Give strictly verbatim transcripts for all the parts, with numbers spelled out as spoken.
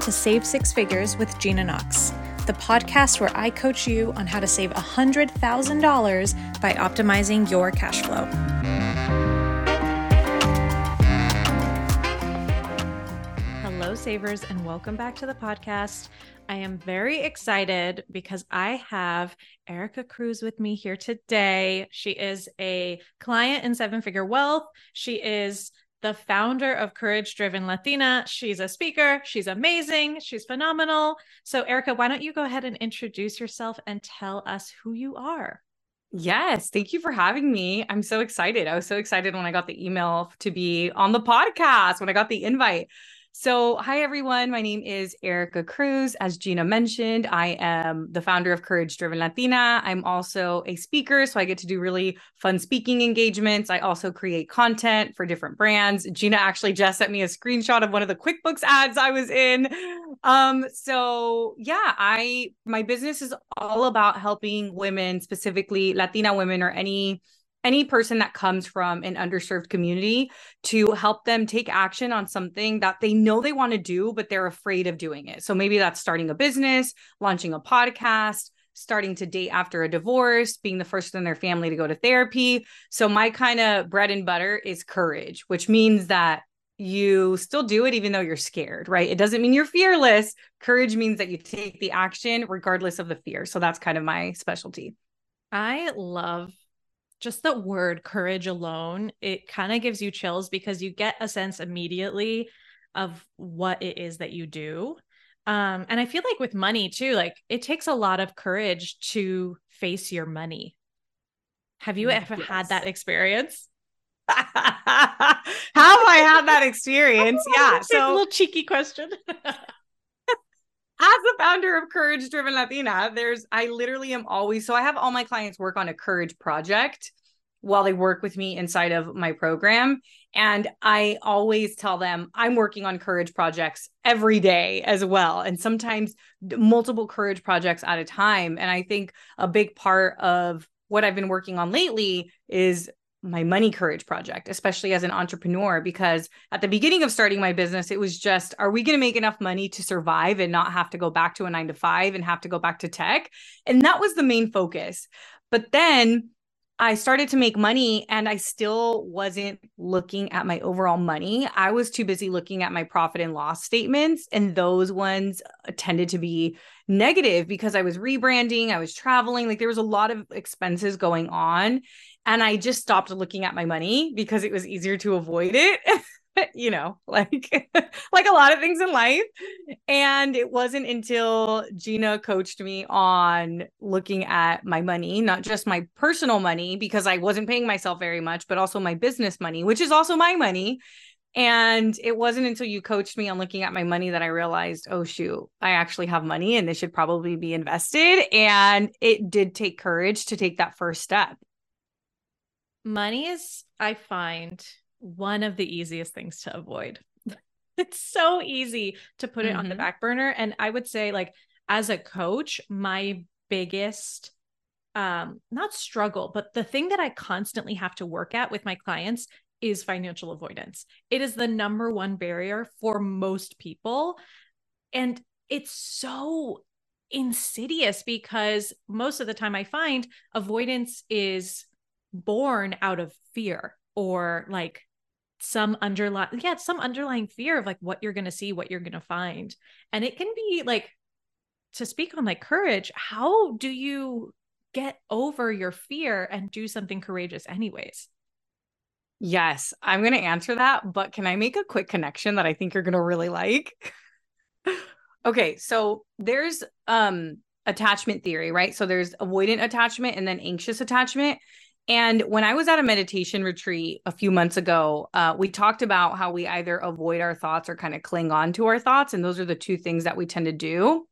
Welcome to Save Six Figures with Gina Knox, the podcast where I coach you on how to save one hundred thousand dollars by optimizing your cash flow. Hello, savers, and welcome back to the podcast. I am very excited because I have Erika Cruz with me here today. She is a client in Seven Figure Wealth. She is the founder of Courage Driven Latina. She's a speaker. She's amazing. She's phenomenal. So Erika, why don't you go ahead and introduce yourself and tell us who you are? Yes. Thank you for having me. I'm so excited. I was so excited when I got the email to be on the podcast, when I got the invite. So hi, everyone. My name is Erika Cruz. As Gina mentioned, I am the founder of Courage Driven Latina. I'm also a speaker, so I get to do really fun speaking engagements. I also create content for different brands. Gina actually just sent me a screenshot of one of the QuickBooks ads I was in. Um, so yeah, I my business is all about helping women, specifically Latina women or any any person that comes from an underserved community, to help them take action on something that they know they want to do, but they're afraid of doing it. So maybe that's starting a business, launching a podcast, starting to date after a divorce, being the first in their family to go to therapy. So my kind of bread and butter is courage, which means that you still do it even though you're scared, right? It doesn't mean you're fearless. Courage means that you take the action regardless of the fear. So that's kind of my specialty. I love just the word courage alone. It kind of gives you chills because you get a sense immediately of what it is that you do. Um, and I feel like with money too, like it takes a lot of courage to face your money. Have you ever yes. had that experience? How have I had that experience? Yeah. So a little cheeky question. As the founder of Courage Driven Latina, there's, I literally am always, so I have all my clients work on a courage project while they work with me inside of my program. And I always tell them I'm working on courage projects every day as well. And sometimes multiple courage projects at a time. And I think a big part of what I've been working on lately is my money courage project, especially as an entrepreneur, because at the beginning of starting my business, it was just, are we going to make enough money to survive and not have to go back to a nine to five and have to go back to tech? And that was the main focus. But then I started to make money and I still wasn't looking at my overall money. I was too busy looking at my profit and loss statements. And those ones tended to be negative because I was rebranding, I was traveling, like there was a lot of expenses going on. And I just stopped looking at my money because it was easier to avoid it, you know, like, like a lot of things in life. And it wasn't until Gina coached me on looking at my money, not just my personal money, because I wasn't paying myself very much, but also my business money, which is also my money. And it wasn't until you coached me on looking at my money that I realized, oh, shoot, I actually have money and this should probably be invested. And it did take courage to take that first step. Money is, I find, one of the easiest things to avoid. It's so easy to put it mm-hmm. on the back burner. And I would say, like, as a coach, my biggest, um, not struggle, but the thing that I constantly have to work at with my clients is financial avoidance. It is the number one barrier for most people. And it's so insidious because most of the time I find avoidance is born out of fear or like some underlying, yeah, some underlying fear of like what you're going to see, what you're going to find. And it can be like, to speak on like courage, how do you get over your fear and do something courageous anyways? Yes, I'm going to answer that, but can I make a quick connection that I think you're going to really like? Okay. So there's, um, attachment theory, right? So there's avoidant attachment and then anxious attachment. And when I was at a meditation retreat a few months ago, uh, we talked about how we either avoid our thoughts or kind of cling on to our thoughts. And those are the two things that we tend to do.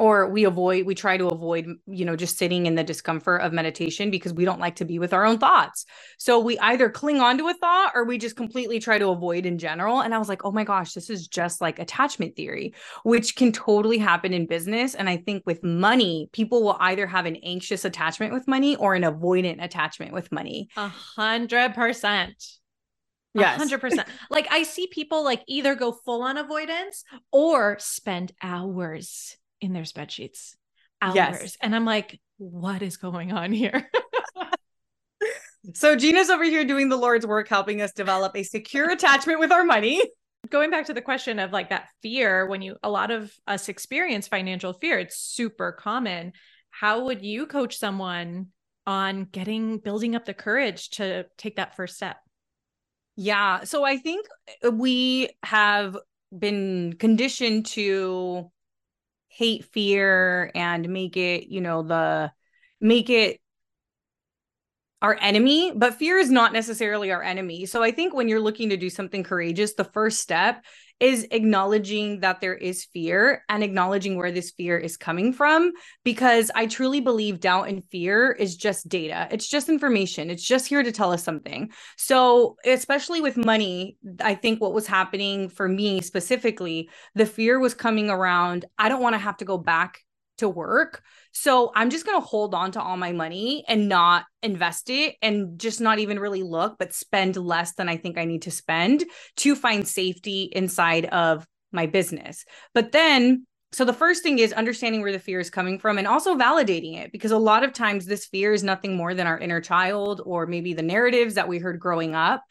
Or we avoid, we try to avoid, you know, just sitting in the discomfort of meditation because we don't like to be with our own thoughts. So we either cling on to a thought or we just completely try to avoid in general. And I was like, oh my gosh, this is just like attachment theory, which can totally happen in business. And I think with money, people will either have an anxious attachment with money or an avoidant attachment with money. A hundred percent. Yes. one hundred percent. Like I see people like either go full on avoidance or spend hours in their spreadsheets, hours. Yes. And I'm like, what is going on here? So Gina's over here doing the Lord's work, helping us develop a secure attachment with our money. Going back to the question of like that fear, when you, a lot of us experience financial fear, it's super common. How would you coach someone on getting, building up the courage to take that first step? Yeah. So I think we have been conditioned to hate fear and make it, you know, the, make it our enemy, but fear is not necessarily our enemy. So I think when you're looking to do something courageous, the first step is acknowledging that there is fear and acknowledging where this fear is coming from, because I truly believe doubt and fear is just data. It's just information. It's just here to tell us something. So especially with money, I think what was happening for me specifically, the fear was coming around, I don't want to have to go back to work. So I'm just going to hold on to all my money and not invest it and just not even really look, but spend less than I think I need to spend to find safety inside of my business. But then, so the first thing is understanding where the fear is coming from and also validating it, because a lot of times this fear is nothing more than our inner child or maybe the narratives that we heard growing up.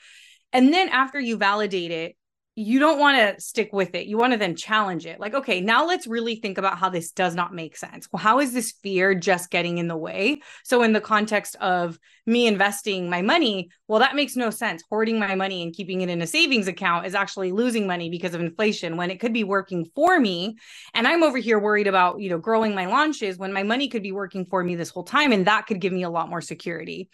And then after you validate it, you don't want to stick with it. You want to then challenge it. Like, okay, now let's really think about how this does not make sense. Well, how is this fear just getting in the way? So in the context of me investing my money, well, that makes no sense. Hoarding my money and keeping it in a savings account is actually losing money because of inflation when it could be working for me. And I'm over here worried about, you know, growing my launches when my money could be working for me this whole time. And that could give me a lot more security.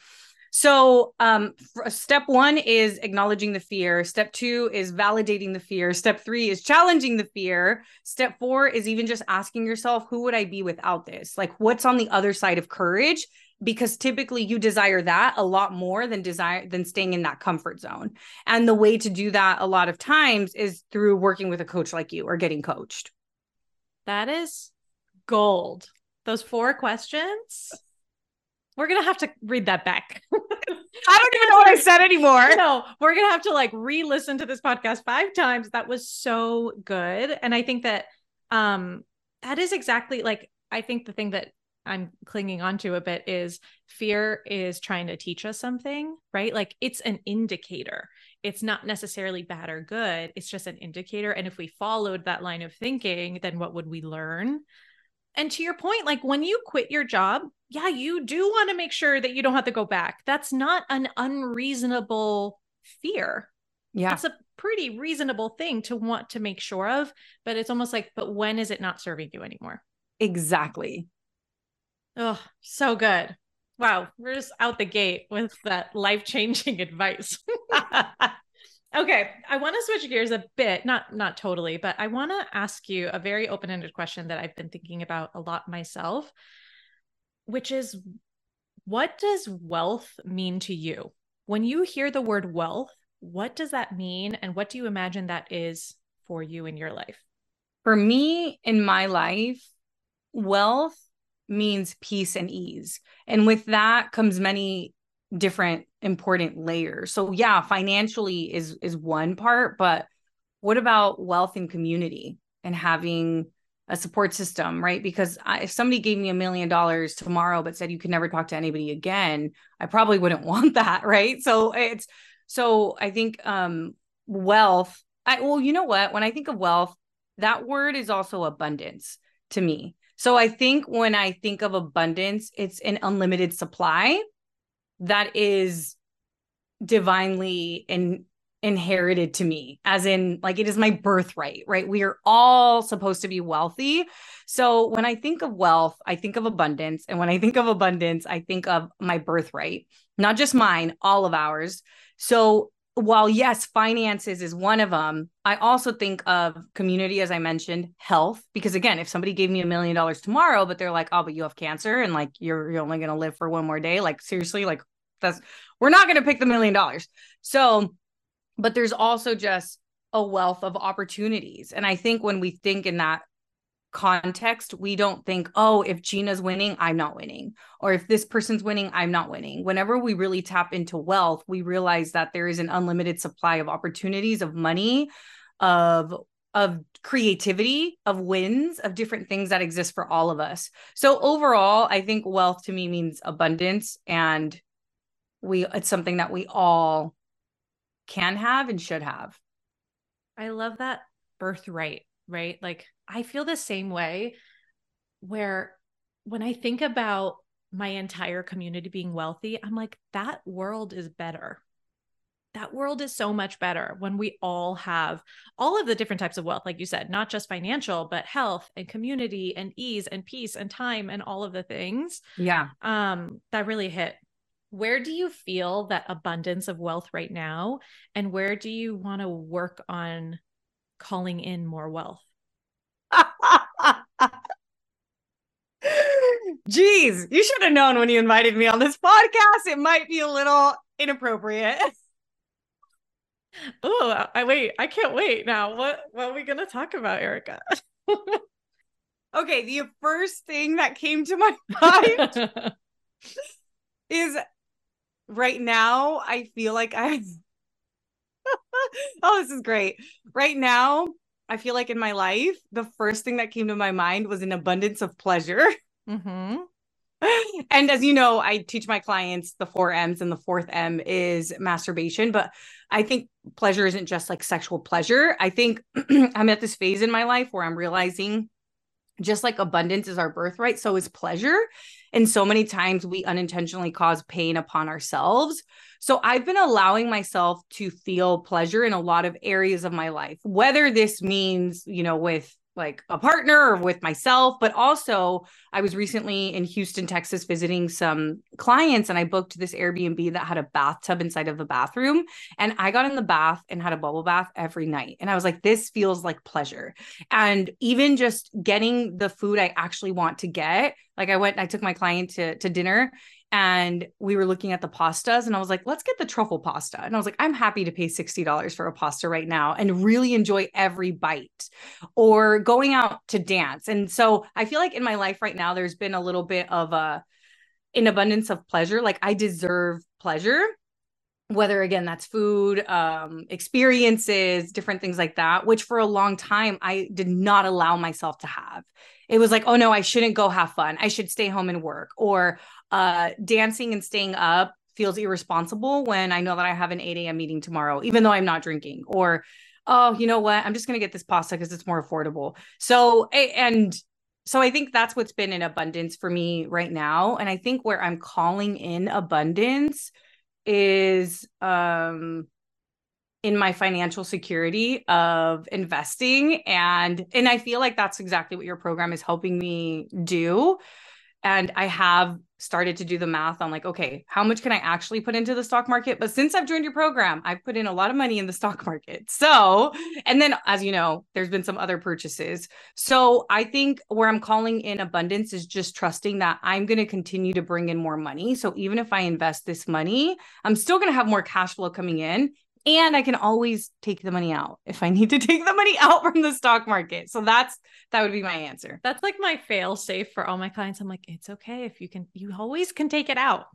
So um, step one is acknowledging the fear. Step two is validating the fear. Step three is challenging the fear. Step four is even just asking yourself, who would I be without this? Like, what's on the other side of courage? Because typically you desire that a lot more than desire than staying in that comfort zone. And the way to do that a lot of times is through working with a coach like you or getting coached. That is gold. Those four questions. We're going to have to read that back. I don't even know what I said anymore. No, we're going to have to like re-listen to this podcast five times. That was so good. And I think that, um, that is exactly like, I think the thing that I'm clinging onto a bit is fear is trying to teach us something, right? Like it's an indicator. It's not necessarily bad or good. It's just an indicator. And if we followed that line of thinking, then what would we learn? And to your point, like when you quit your job, yeah, you do want to make sure that you don't have to go back. That's not an unreasonable fear. Yeah. That's a pretty reasonable thing to want to make sure of, but it's almost like, but when is it not serving you anymore? Exactly. Oh, so good. Wow. We're just out the gate with that life-changing advice. Okay. I want to switch gears a bit, not, not totally, but I want to ask you a very open-ended question that I've been thinking about a lot myself, which is, what does wealth mean to you? When you hear the word wealth, what does that mean? And what do you imagine that is for you in your life? For me, in my life, wealth means peace and ease. And with that comes many different important layers. So yeah, financially is, is one part, but what about wealth and community and having a support system, right? Because I, if somebody gave me a million dollars tomorrow, but said, you can never talk to anybody again, I probably wouldn't want that. Right. So it's, so I think, um, wealth, I, well, you know what, when I think of wealth, that word is also abundance to me. So I think when I think of abundance, it's an unlimited supply that is divinely in, inherited to me, as in like, it is my birthright, right? We are all supposed to be wealthy. So when I think of wealth, I think of abundance. And when I think of abundance, I think of my birthright, not just mine, all of ours. So while yes, finances is one of them, I also think of community, as I mentioned, health, because again, if somebody gave me a million dollars tomorrow, but they're like, oh, but you have cancer and like, you're, you're only going to live for one more day. Like seriously, like that's, we're not going to pick the million dollars. So but there's also just a wealth of opportunities. And I think when we think in that context, we don't think, oh, if Gina's winning, I'm not winning. Or if this person's winning, I'm not winning. Whenever we really tap into wealth, we realize that there is an unlimited supply of opportunities, of money, of of creativity, of wins, of different things that exist for all of us. So overall, I think wealth to me means abundance, and we it's something that we all can have and should have. I love that birthright, right? Like I feel the same way, where when I think about my entire community being wealthy, I'm like, that world is better. That world is so much better when we all have all of the different types of wealth, like you said, not just financial, but health and community and ease and peace and time and all of the things. Yeah. Um, that really hit. Where do you feel that abundance of wealth right now? And where do you want to work on calling in more wealth? Geez, you should have known when you invited me on this podcast, it might be a little inappropriate. Oh, I wait. I can't wait now. What, what are we going to talk about, Erika? Okay. The first thing that came to my mind is right now, I feel like I, oh, this is great. Right now, I feel like in my life, the first thing that came to my mind was an abundance of pleasure. Mm-hmm. And as you know, I teach my clients the four M's, and the fourth M is masturbation. But I think pleasure isn't just like sexual pleasure. I think I'm at this phase in my life where I'm realizing just like abundance is our birthright, so is pleasure. And so many times we unintentionally cause pain upon ourselves. So I've been allowing myself to feel pleasure in a lot of areas of my life, whether this means, you know, with like a partner or with myself, but also I was recently in Houston, Texas, visiting some clients, and I booked this Airbnb that had a bathtub inside of the bathroom. And I got in the bath and had a bubble bath every night. And I was like, this feels like pleasure. And even just getting the food I actually want to get, like I went, I took my client to, to dinner, and we were looking at the pastas, and I was like, let's get the truffle pasta. And I was like, I'm happy to pay sixty dollars for a pasta right now and really enjoy every bite, or going out to dance. And so I feel like in my life right now, there's been a little bit of a, an abundance of pleasure. Like I deserve pleasure, whether again, that's food, um, experiences, different things like that, which for a long time, I did not allow myself to have. It was like, oh no, I shouldn't go have fun. I should stay home and work, or Uh, dancing and staying up feels irresponsible when I know that I have an eight a.m. meeting tomorrow, even though I'm not drinking. Or, oh, you know what? I'm just going to get this pasta because it's more affordable. So, and so I think that's what's been in abundance for me right now. And I think where I'm calling in abundance is um, in my financial security of investing. And, and I feel like that's exactly what your program is helping me do. And I have started to do the math on like, okay, how much can I actually put into the stock market? But since I've joined your program, I've put in a lot of money in the stock market. So, and then as you know, there's been some other purchases. So I think where I'm calling in abundance is just trusting that I'm going to continue to bring in more money. So even if I invest this money, I'm still going to have more cash flow coming in, and I can always take the money out if I need to take the money out from the stock market. So that's, that would be my answer. That's like my fail safe for all my clients. I'm like, it's okay. If you can, you always can take it out.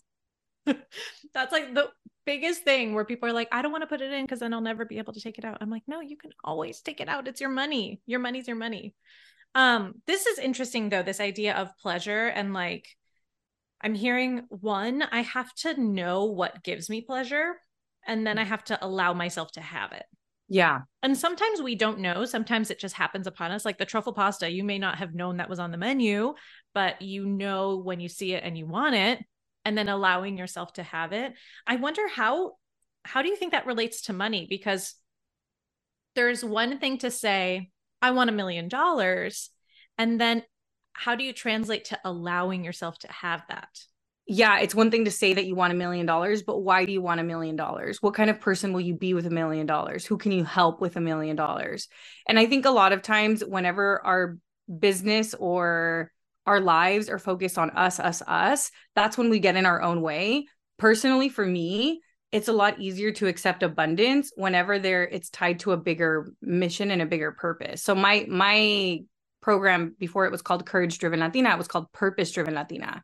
That's like the biggest thing where people are like, I don't want to put it in because then I'll never be able to take it out. I'm like, no, you can always take it out. It's your money. Your money's your money. Um, this is interesting though, this idea of pleasure, and like, I'm hearing one, I have to know what gives me pleasure. And then I have to allow myself to have it. Yeah. And sometimes we don't know. Sometimes it just happens upon us. Like the truffle pasta, you may not have known that was on the menu, but you know when you see it and you want it, and then allowing yourself to have it. I wonder how, how do you think that relates to money? Because there's one thing to say, I want a million dollars. And then how do you translate to allowing yourself to have that? Yeah, it's one thing to say that you want a million dollars, but why do you want a million dollars? What kind of person will you be with a million dollars? Who can you help with a million dollars? And I think a lot of times whenever our business or our lives are focused on us, us, us, that's when we get in our own way. Personally, for me, it's a lot easier to accept abundance whenever there it's tied to a bigger mission and a bigger purpose. So my my program, before it was called Courage Driven Latina, it was called Purpose Driven Latina.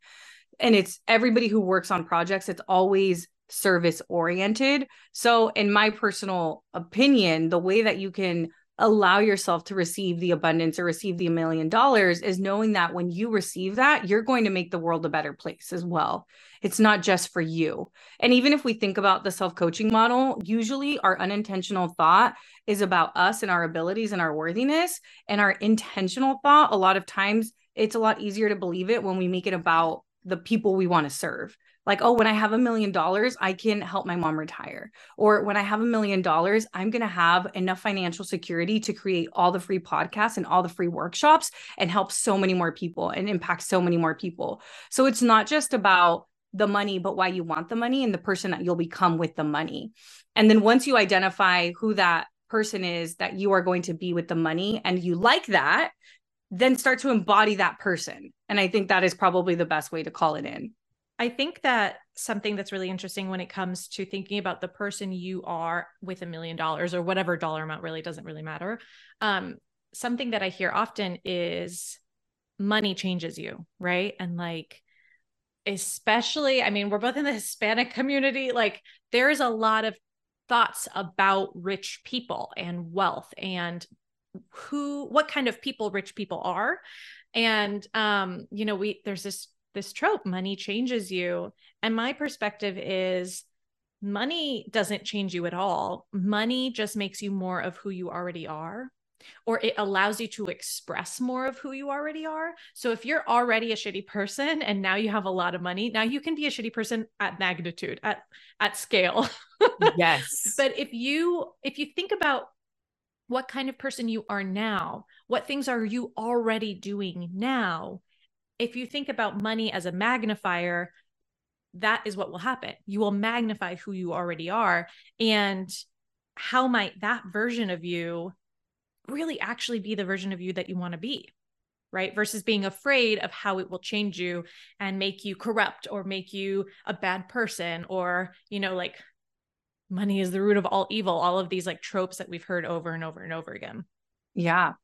And it's everybody who works on projects. It's always service oriented. So in my personal opinion, the way that you can allow yourself to receive the abundance or receive the million dollars is knowing that when you receive that, you're going to make the world a better place as well. It's not just for you. And even if we think about the self-coaching model, usually our unintentional thought is about us and our abilities and our worthiness, and our intentional thought, a lot of times it's a lot easier to believe it when we make it about the people we want to serve. Like, oh, when I have a million dollars, I can help my mom retire. Or when I have a million dollars, I'm going to have enough financial security to create all the free podcasts and all the free workshops and help so many more people and impact so many more people. So it's not just about the money, but why you want the money and the person that you'll become with the money. And then once you identify who that person is that you are going to be with the money and you like that, then start to embody that person. And I think that is probably the best way to call it in. I think that something that's really interesting when it comes to thinking about the person you are with a million dollars or whatever dollar amount, really doesn't really matter. Um, something that I hear often is money changes you, right? And like, especially, I mean, we're both in the Hispanic community. Like there is a lot of thoughts about rich people and wealth and who, what kind of people rich people are. And, um, you know, we, there's this this trope, money changes you. And my perspective is money doesn't change you at all. Money just makes you more of who you already are, or it allows you to express more of who you already are. So if you're already a shitty person and now you have a lot of money, now you can be a shitty person at magnitude, at, at scale. Yes. But if you, if you think about what kind of person you are now, what things are you already doing now? If you think about money as a magnifier, that is what will happen. You will magnify who you already are. And how might that version of you really actually be the version of you that you want to be, right? Versus being afraid of how it will change you and make you corrupt or make you a bad person, or, you know, like money is the root of all evil, all of these like tropes that we've heard over and over and over again. Yeah.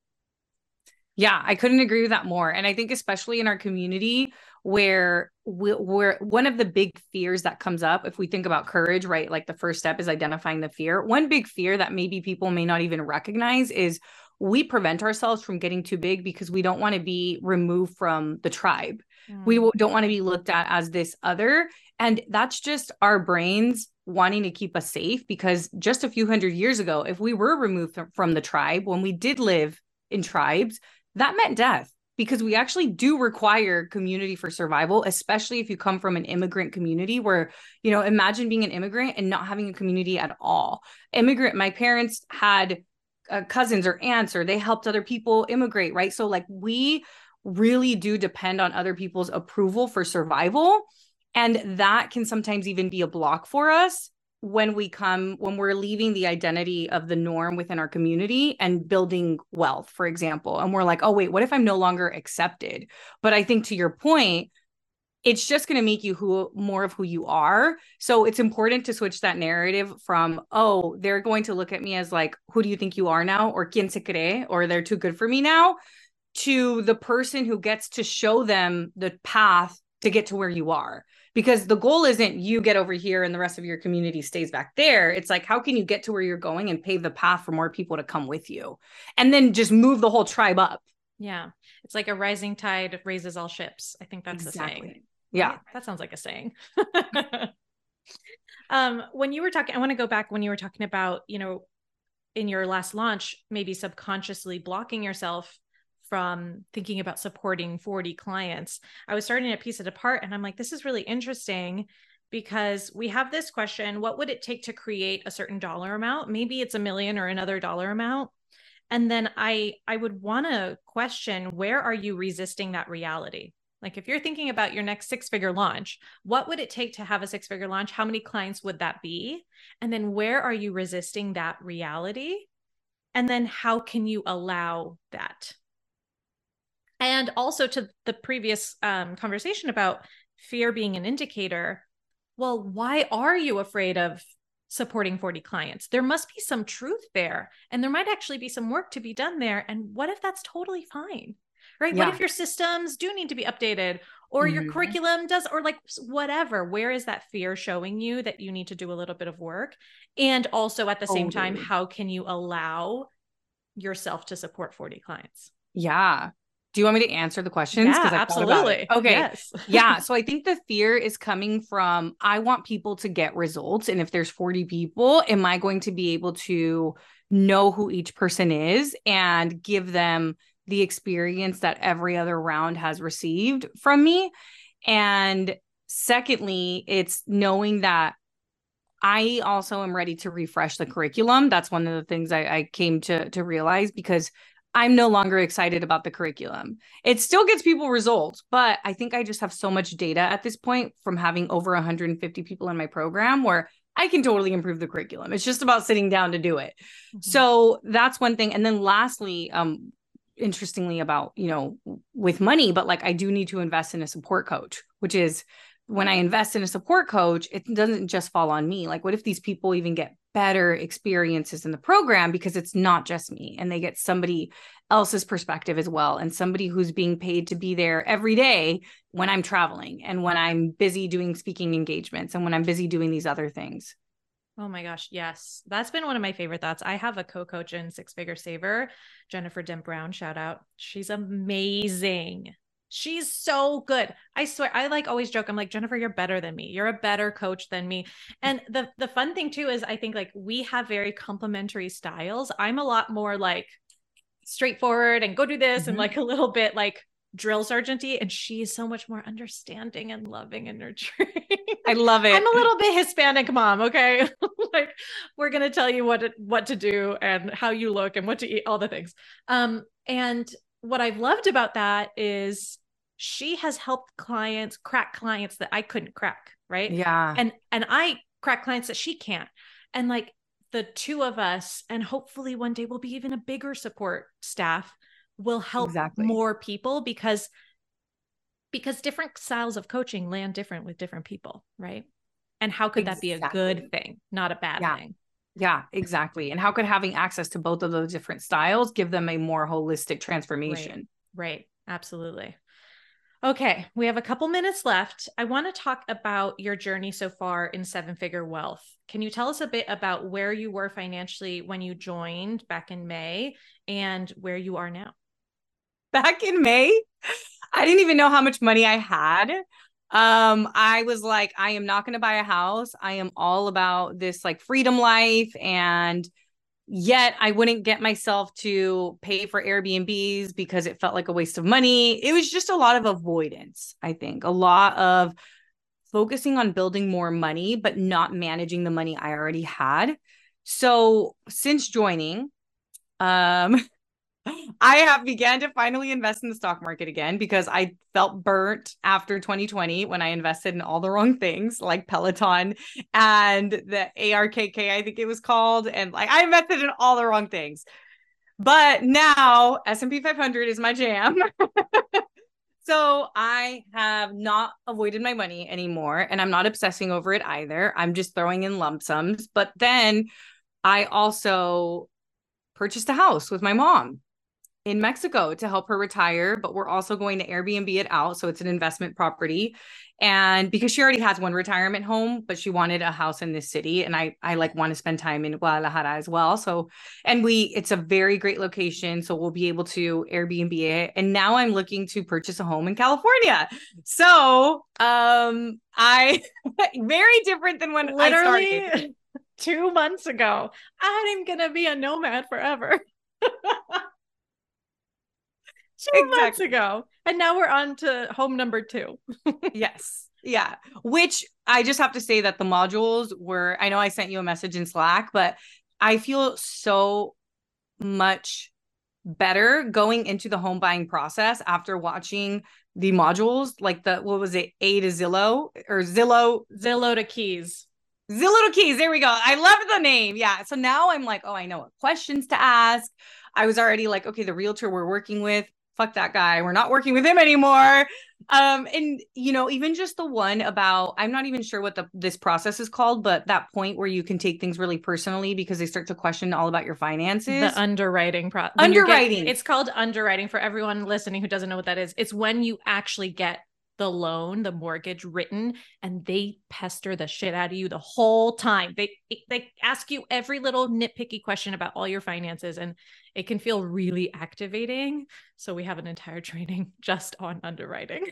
Yeah, I couldn't agree with that more. And I think especially in our community where we, we're one of the big fears that comes up, if we think about courage, right? Like the first step is identifying the fear. One big fear that maybe people may not even recognize is we prevent ourselves from getting too big because we don't want to be removed from the tribe. Mm. We don't want to be looked at as this other. And that's just our brains wanting to keep us safe, because just a few hundred years ago, if we were removed from the tribe, when we did live in tribes, that meant death, because we actually do require community for survival, especially if you come from an immigrant community where, you know, imagine being an immigrant and not having a community at all. Immigrant, my parents had uh, cousins or aunts, or they helped other people immigrate, right? So like we really do depend on other people's approval for survival. And that can sometimes even be a block for us when we come, when we're leaving the identity of the norm within our community and building wealth, for example, and we're like, oh, wait, what if I'm no longer accepted? But I think to your point, it's just going to make you who more of who you are. So it's important to switch that narrative from, oh, they're going to look at me as like, who do you think you are now? Or quien se cree, or they're too good for me now, to the person who gets to show them the path to get to where you are. Because the goal isn't you get over here and the rest of your community stays back there. It's like, how can you get to where you're going and pave the path for more people to come with you? And then just move the whole tribe up. Yeah. It's like a rising tide raises all ships. I think that's exactly the saying. Yeah. That sounds like a saying. um, when you were talking, I want to go back when you were talking about, you know, in your last launch, maybe subconsciously blocking yourself from thinking about supporting forty clients. I was starting to piece it apart and I'm like, this is really interesting because we have this question, what would it take to create a certain dollar amount? Maybe it's a million or another dollar amount. And then I, I would want to question, where are you resisting that reality? Like if you're thinking about your next six-figure launch, what would it take to have a six-figure launch? How many clients would that be? And then where are you resisting that reality? And then how can you allow that? And also to the previous um, conversation about fear being an indicator, well, why are you afraid of supporting forty clients? There must be some truth there, and there might actually be some work to be done there. And what if that's totally fine? right? Yeah. What if your systems do need to be updated, or mm-hmm. your curriculum does, or like whatever, where is that fear showing you that you need to do a little bit of work? And also at the totally. same time, how can you allow yourself to support forty clients? Yeah. Do you want me to answer the questions? Yeah, I absolutely. Okay. Yes. Yeah. So I think the fear is coming from, I want people to get results. And if there's forty people, am I going to be able to know who each person is and give them the experience that every other round has received from me? And secondly, it's knowing that I also am ready to refresh the curriculum. That's one of the things I, I came to, to realize, because I'm no longer excited about the curriculum. It still gets people results, but I think I just have so much data at this point from having over one hundred fifty people in my program where I can totally improve the curriculum. It's just about sitting down to do it. Mm-hmm. So that's one thing. And then lastly, um, interestingly about, you know, with money, but like I do need to invest in a support coach, which is when I invest in a support coach, it doesn't just fall on me. Like, what if these people even get better experiences in the program because it's not just me and they get somebody else's perspective as well. And somebody who's being paid to be there every day when I'm traveling and when I'm busy doing speaking engagements and when I'm busy doing these other things. Oh my gosh. Yes. That's been one of my favorite thoughts. I have a co-coach in Six Figure Saver, Jennifer Dim Brown, shout out. She's amazing. She's so good. I swear. I like always joke. I'm like, Jennifer, you're better than me. You're a better coach than me. And the, the fun thing too, is I think like we have very complementary styles. I'm a lot more like straightforward and go do this. Mm-hmm. And like a little bit like drill sergeanty, and she is so much more understanding and loving and nurturing. I love it. I'm a little bit Hispanic mom. Okay. Like we're going to tell you what, what to do and how you look and what to eat, all the things. Um, and what I've loved about that is she has helped clients crack clients that I couldn't crack. Right. Yeah. And, and I crack clients that she can't. And like the two of us, and hopefully one day we'll be even a bigger support staff, will help exactly. more people because, because different styles of coaching land different with different people. Right. And how could exactly. that be a good thing, not a bad yeah. thing? Yeah, exactly. And how could having access to both of those different styles give them a more holistic transformation? Right. Right. Absolutely. Okay. We have a couple minutes left. I want to talk about your journey so far in seven-figure wealth. Can you tell us a bit about where you were financially when you joined back in May and where you are now? Back in May, I didn't even know how much money I had. Um, I was like, I am not going to buy a house. I am all about this like freedom life. And yet I wouldn't get myself to pay for Airbnbs because it felt like a waste of money. It was just a lot of avoidance. I think a lot of focusing on building more money, but not managing the money I already had. So since joining, um, I have began to finally invest in the stock market again, because I felt burnt after twenty twenty when I invested in all the wrong things like Peloton and the A R K K, I think it was called. And like I invested in all the wrong things, but now S and P five hundred is my jam. So I have not avoided my money anymore, and I'm not obsessing over it either. I'm just throwing in lump sums. But then I also purchased a house with my mom in Mexico to help her retire, but we're also going to Airbnb it out. So it's an investment property. And because she already has one retirement home, but she wanted a house in this city. And I, I like want to spend time in Guadalajara as well. So, and we, it's a very great location. So we'll be able to Airbnb it. And now I'm looking to purchase a home in California. So, um, I, very different than when Literally I started. Two months ago, I'm going to be a nomad forever. Two exactly. months ago. And now we're on to home number two. Yes. Yeah. Which I just have to say that the modules were, I know I sent you a message in Slack, but I feel so much better going into the home buying process after watching the modules, like the, what was it? A to Zillow or Zillow, Zillow to Keys. Zillow to Keys. There we go. I love the name. Yeah. So now I'm like, oh, I know what questions to ask. I was already like, okay, the realtor we're working with fuck that guy, we're not working with him anymore. Um, and, you know, even just the one about, I'm not even sure what the, this process is called, but that point where you can take things really personally because they start to question all about your finances. The underwriting process. Underwriting. It's called underwriting for everyone listening who doesn't know what that is. It's when you actually get the loan, the mortgage written, and they pester the shit out of you the whole time. They, they ask you every little nitpicky question about all your finances, and it can feel really activating. So we have an entire training just on underwriting.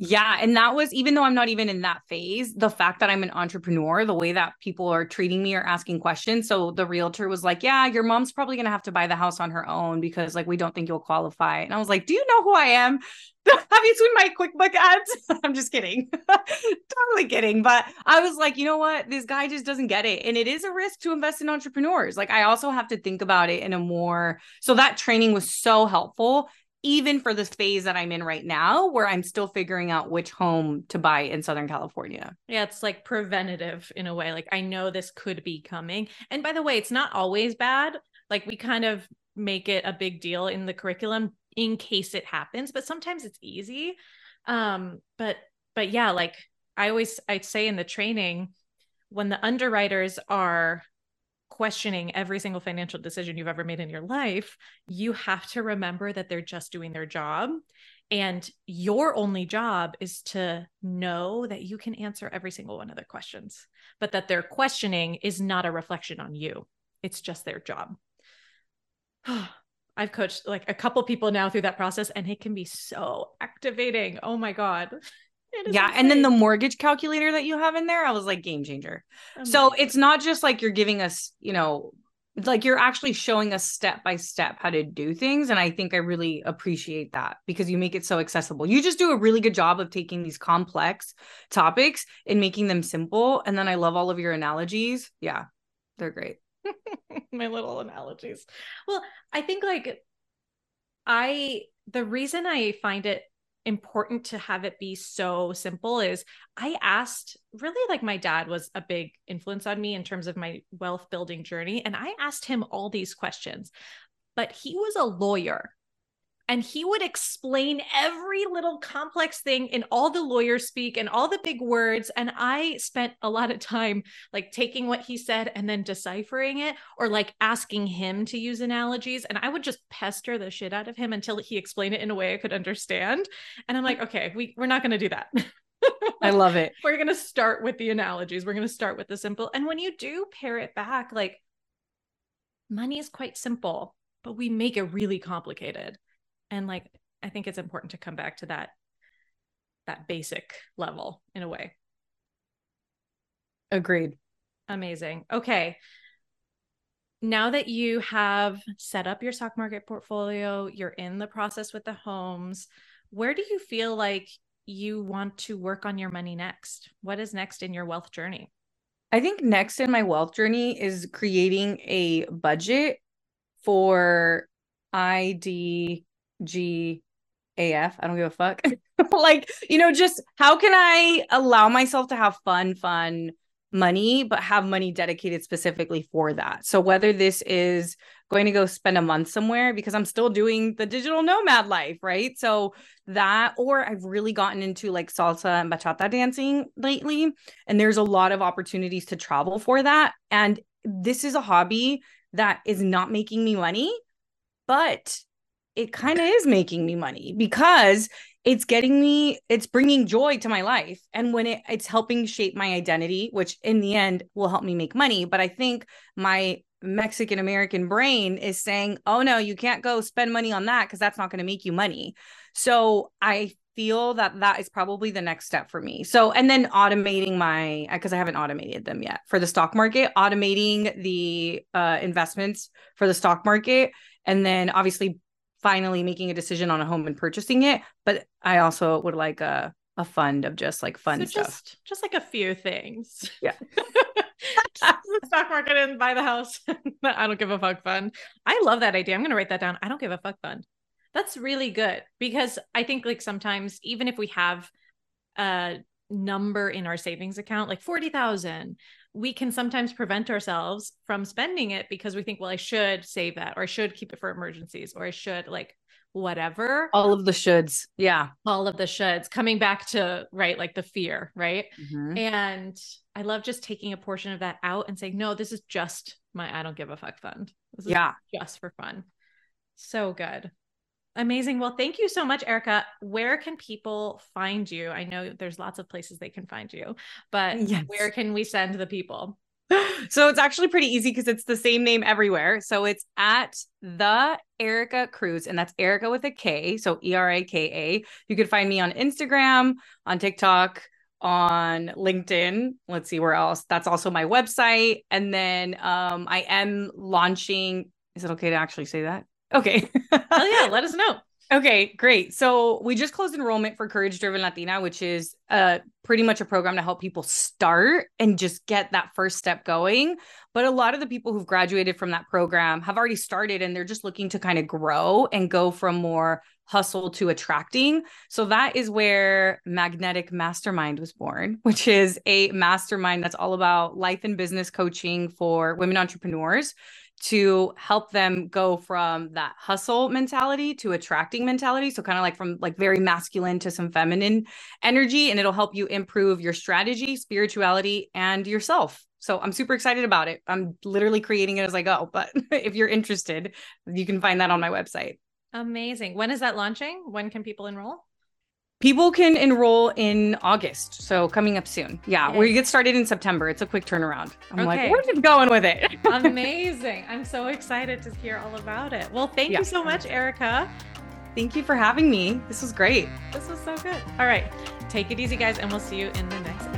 Yeah. And that was, even though I'm not even in that phase, the fact that I'm an entrepreneur, the way that people are treating me or asking questions. So the realtor was like, yeah, your mom's probably going to have to buy the house on her own because like, we don't think you'll qualify. And I was like, do you know who I am? Have you seen my QuickBooks ads? I'm just kidding. Totally kidding. But I was like, you know what? This guy just doesn't get it. And it is a risk to invest in entrepreneurs. Like I also have to think about it in a more, so that training was so helpful, even for this phase that I'm in right now, where I'm still figuring out which home to buy in Southern California. Yeah. It's like preventative in a way. Like I know this could be coming. And by the way, it's not always bad. Like we kind of make it a big deal in the curriculum in case it happens, but sometimes it's easy. Um, but, but yeah, like I always, I'd say in the training, when the underwriters are questioning every single financial decision you've ever made in your life, you have to remember that they're just doing their job. And your only job is to know that you can answer every single one of their questions, but that their questioning is not a reflection on you. It's just their job. I've coached like a couple people now through that process, and it can be so activating. Oh my God. Yeah. Insane. And then the mortgage calculator that you have in there, I was like, game changer. Oh so God. It's not just like you're giving us, you know, like you're actually showing us step by step how to do things. And I think I really appreciate that because you make it so accessible. You just do a really good job of taking these complex topics and making them simple. And then I love all of your analogies. Yeah, they're great. My little analogies. Well, I think like I, the reason I find it important to have it be so simple is I asked, really like my dad was a big influence on me in terms of my wealth building journey. And I asked him all these questions, but he was a lawyer and he would explain every little complex thing in all the lawyer speak and all the big words. And I spent a lot of time like taking what he said and then deciphering it or like asking him to use analogies. And I would just pester the shit out of him until he explained it in a way I could understand. And I'm like, okay, we, we're not going to do that. I love it. We're going to start with the analogies. We're going to start with the simple. And when you do pare it back, like money is quite simple, but we make it really complicated. And like, I think it's important to come back to that, that basic level in a way. Agreed. Amazing. Okay. Now that you have set up your stock market portfolio, you're in the process with the homes, where do you feel like you want to work on your money next? What is next in your wealth journey? I think next in my wealth journey is creating a budget for I D G A F. I don't give a fuck. Like, you know, just how can I allow myself to have fun, fun money, but have money dedicated specifically for that? So whether this is going to go spend a month somewhere because I'm still doing the digital nomad life, right? So that, or I've really gotten into like salsa and bachata dancing lately. And there's a lot of opportunities to travel for that. And this is a hobby that is not making me money, but it kind of is making me money because it's getting me, it's bringing joy to my life. And when it, it's helping shape my identity, which in the end will help me make money. But I think my Mexican American brain is saying, oh no, you can't go spend money on that because that's not going to make you money. So I feel that that is probably the next step for me. So, and then automating my, because I haven't automated them yet for the stock market, automating the uh, investments for the stock market. And then obviously finally making a decision on a home and purchasing it. But I also would like a, a fund of just like fun so stuff. Just, just like a few things. Yeah. Stock market and buy the house. I don't give a fuck fund. I love that idea. I'm going to write that down. I don't give a fuck fund. That's really good because I think like sometimes even if we have a number in our savings account, like forty thousand, we can sometimes prevent ourselves from spending it because we think, well, I should save that, or I should keep it for emergencies, or I should like whatever. All of the shoulds. Yeah. All of the shoulds, coming back to, right, like the fear, right? Mm-hmm. And I love just taking a portion of that out and saying, no, this is just my, I don't give a fuck fund. This is yeah. just for fun. So good. Amazing. Well, thank you so much, Erika. Where can people find you? I know there's lots of places they can find you, but yes. where can we send the people? So it's actually pretty easy because it's the same name everywhere. So it's at the Erika Cruz, and that's Erika with a K. So E R A K A. You can find me on Instagram, on TikTok, on LinkedIn. Let's see where else. That's also my website. And then um, I am launching. Is it okay to actually say that? Okay. Hell yeah. Let us know. Okay, great. So we just closed enrollment for Courage Driven Latina, which is uh, pretty much a program to help people start and just get that first step going. But a lot of the people who've graduated from that program have already started, and they're just looking to kind of grow and go from more hustle to attracting. So that is where Magnetic Mastermind was born, which is a mastermind that's all about life and business coaching for women entrepreneurs, to help them go from that hustle mentality to attracting mentality. So kind of like from like very masculine to some feminine energy, and it'll help you improve your strategy, spirituality, and yourself. So I'm super excited about it. I'm literally creating it as I go, but if you're interested, you can find that on my website. Amazing. When is that launching? When can people enroll? People can enroll in August. So coming up soon. Yeah, yes. We get started in September. It's a quick turnaround. I'm okay. like, we're just going with it. Amazing. I'm so excited to hear all about it. Well, thank yeah. you so much, Erika. Thank you for having me. This was great. This was so good. All right. Take it easy, guys. And we'll see you in the next episode.